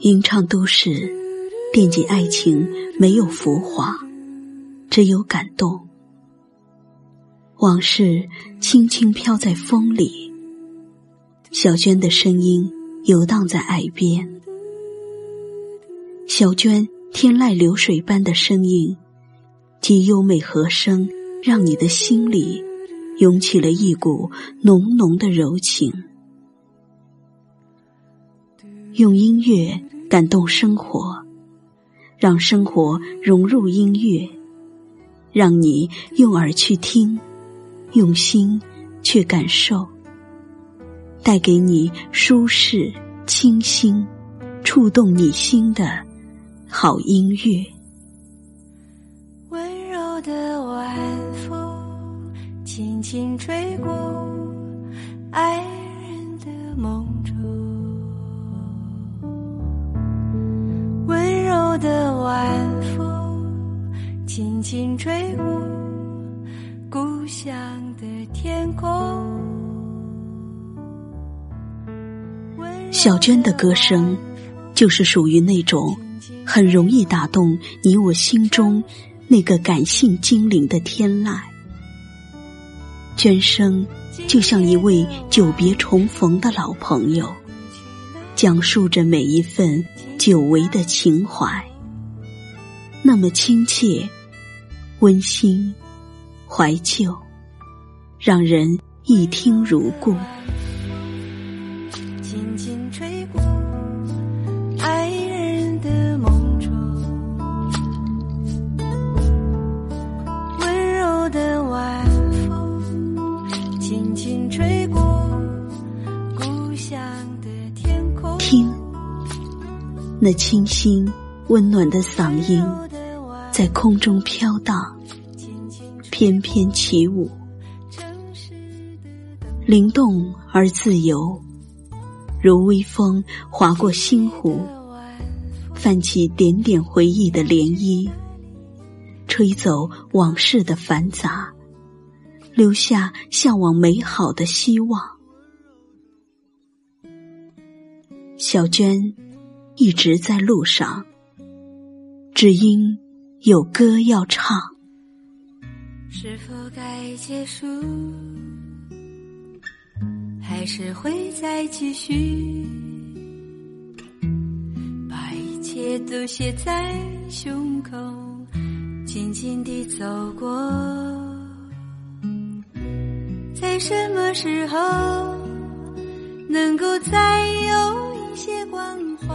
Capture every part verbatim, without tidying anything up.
吟唱都市，惦记爱情没有浮华，只有感动。往事轻轻飘在风里，小娟的声音游荡在海边。小娟天籁流水般的声音及优美和声，让你的心里涌起了一股浓浓的柔情。用音乐感动生活，让生活融入音乐，让你用耳去听，用心去感受，带给你舒适、清新、触动你心的好音乐。温柔的晚风轻轻吹过爱人的梦中，温柔的晚风轻轻吹过故乡的天空。小娟的歌声就是属于那种很容易打动你我心中那个感性精灵的天籁。娟声就像一位久别重逢的老朋友，讲述着每一份久违的情怀，那么亲切、温馨、怀旧，让人一听如故。轻轻吹过爱人的梦中，温柔的晚风轻轻吹过故乡的天空。听那清新温暖的嗓音在空中飘荡，翩翩起舞，灵动而自由，如微风划过心湖，泛起点点回忆的涟漪，吹走往事的繁杂，留下向往美好的希望。小娟一直在路上，只因有歌要唱。是否该结束，还是会再继续，把一切都写在胸口，静静地走过。在什么时候能够再有一些关怀，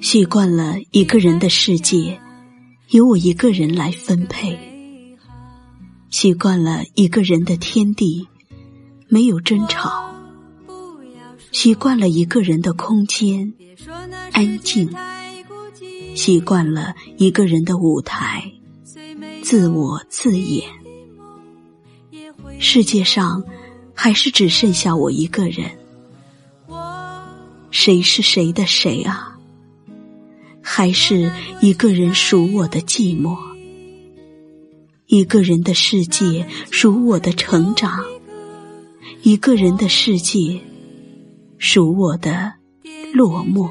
习惯了一个人的世界由我一个人来分配，习惯了一个人的天地没有争吵，习惯了一个人的空间安静，习惯了一个人的舞台自我自演。世界上还是只剩下我一个人，谁是谁的谁啊？还是一个人属我的寂寞，一个人的世界属我的成长，一个人的世界属我的落寞。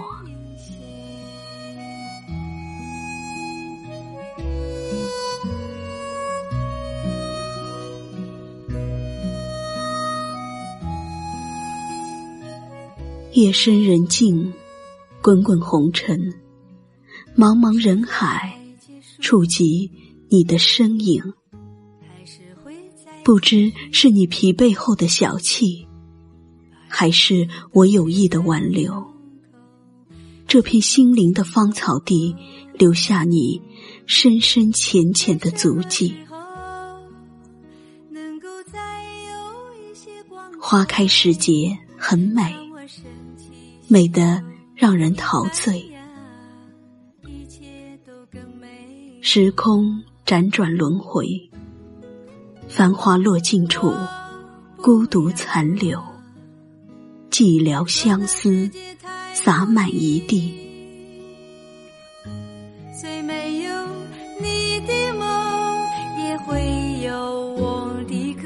夜深人静，滚滚红尘，茫茫人海，触及你的身影。不知是你疲惫后的小憩，还是我有意的挽留。这片心灵的芳草地，留下你深深浅浅的足迹。能够在花开时节很美，美得让人陶醉。时空辗转轮回，繁花落尽处，孤独残留，寂寥相思洒满一地。虽没有你的梦，也会有我的歌。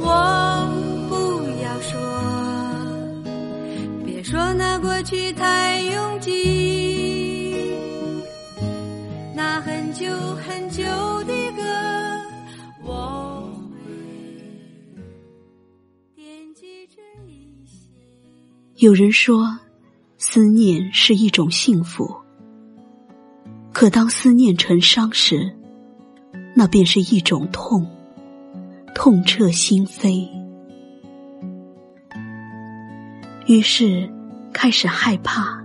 我不要说，别说那过去太拥挤，那很久很久的歌，我会惦记着一些。有人说，思念是一种幸福，可当思念成伤时，那便是一种痛，痛彻心扉。于是开始害怕，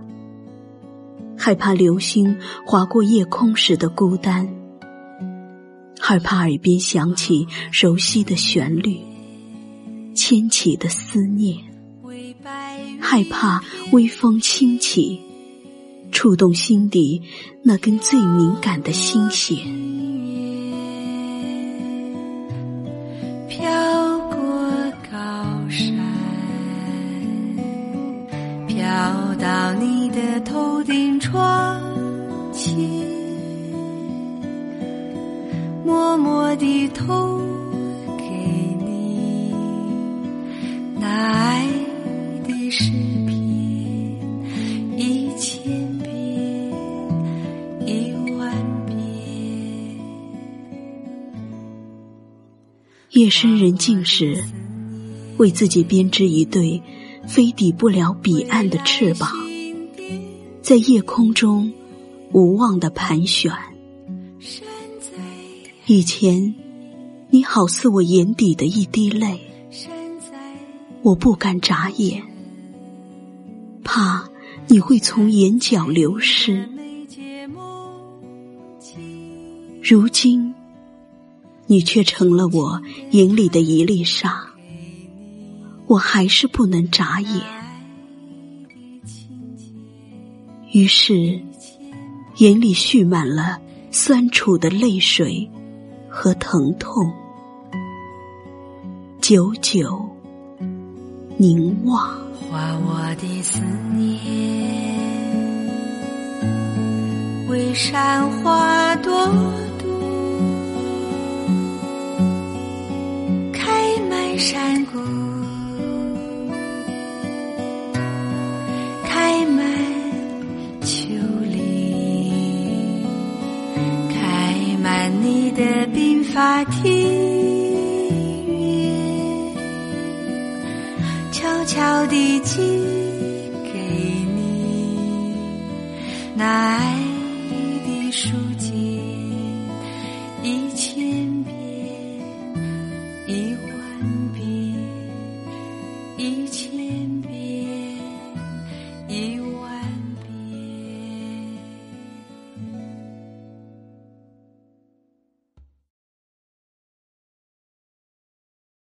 害怕流星划过夜空时的孤单，害怕耳边响起熟悉的旋律，牵起的思念，害怕微风轻起，触动心底那根最敏感的心弦。飘过高山，飘到你的头顶窗前，默默地投给你那爱的诗篇，一千遍，一万遍。夜深人静时，为自己编织一对飞抵不了彼岸的翅膀，在夜空中无望地盘旋。以前，你好似我眼底的一滴泪，我不敢眨眼，怕你会从眼角流失。如今你却成了我眼里的一粒沙，我还是不能眨眼。于是眼里蓄满了酸楚的泪水和疼痛，久久凝望，画我的思念，为山花朵朵开满山谷，开满丘陵，开满你的鬓发亭。悄悄地寄给你那爱的书简，一千遍，一万遍，一千遍。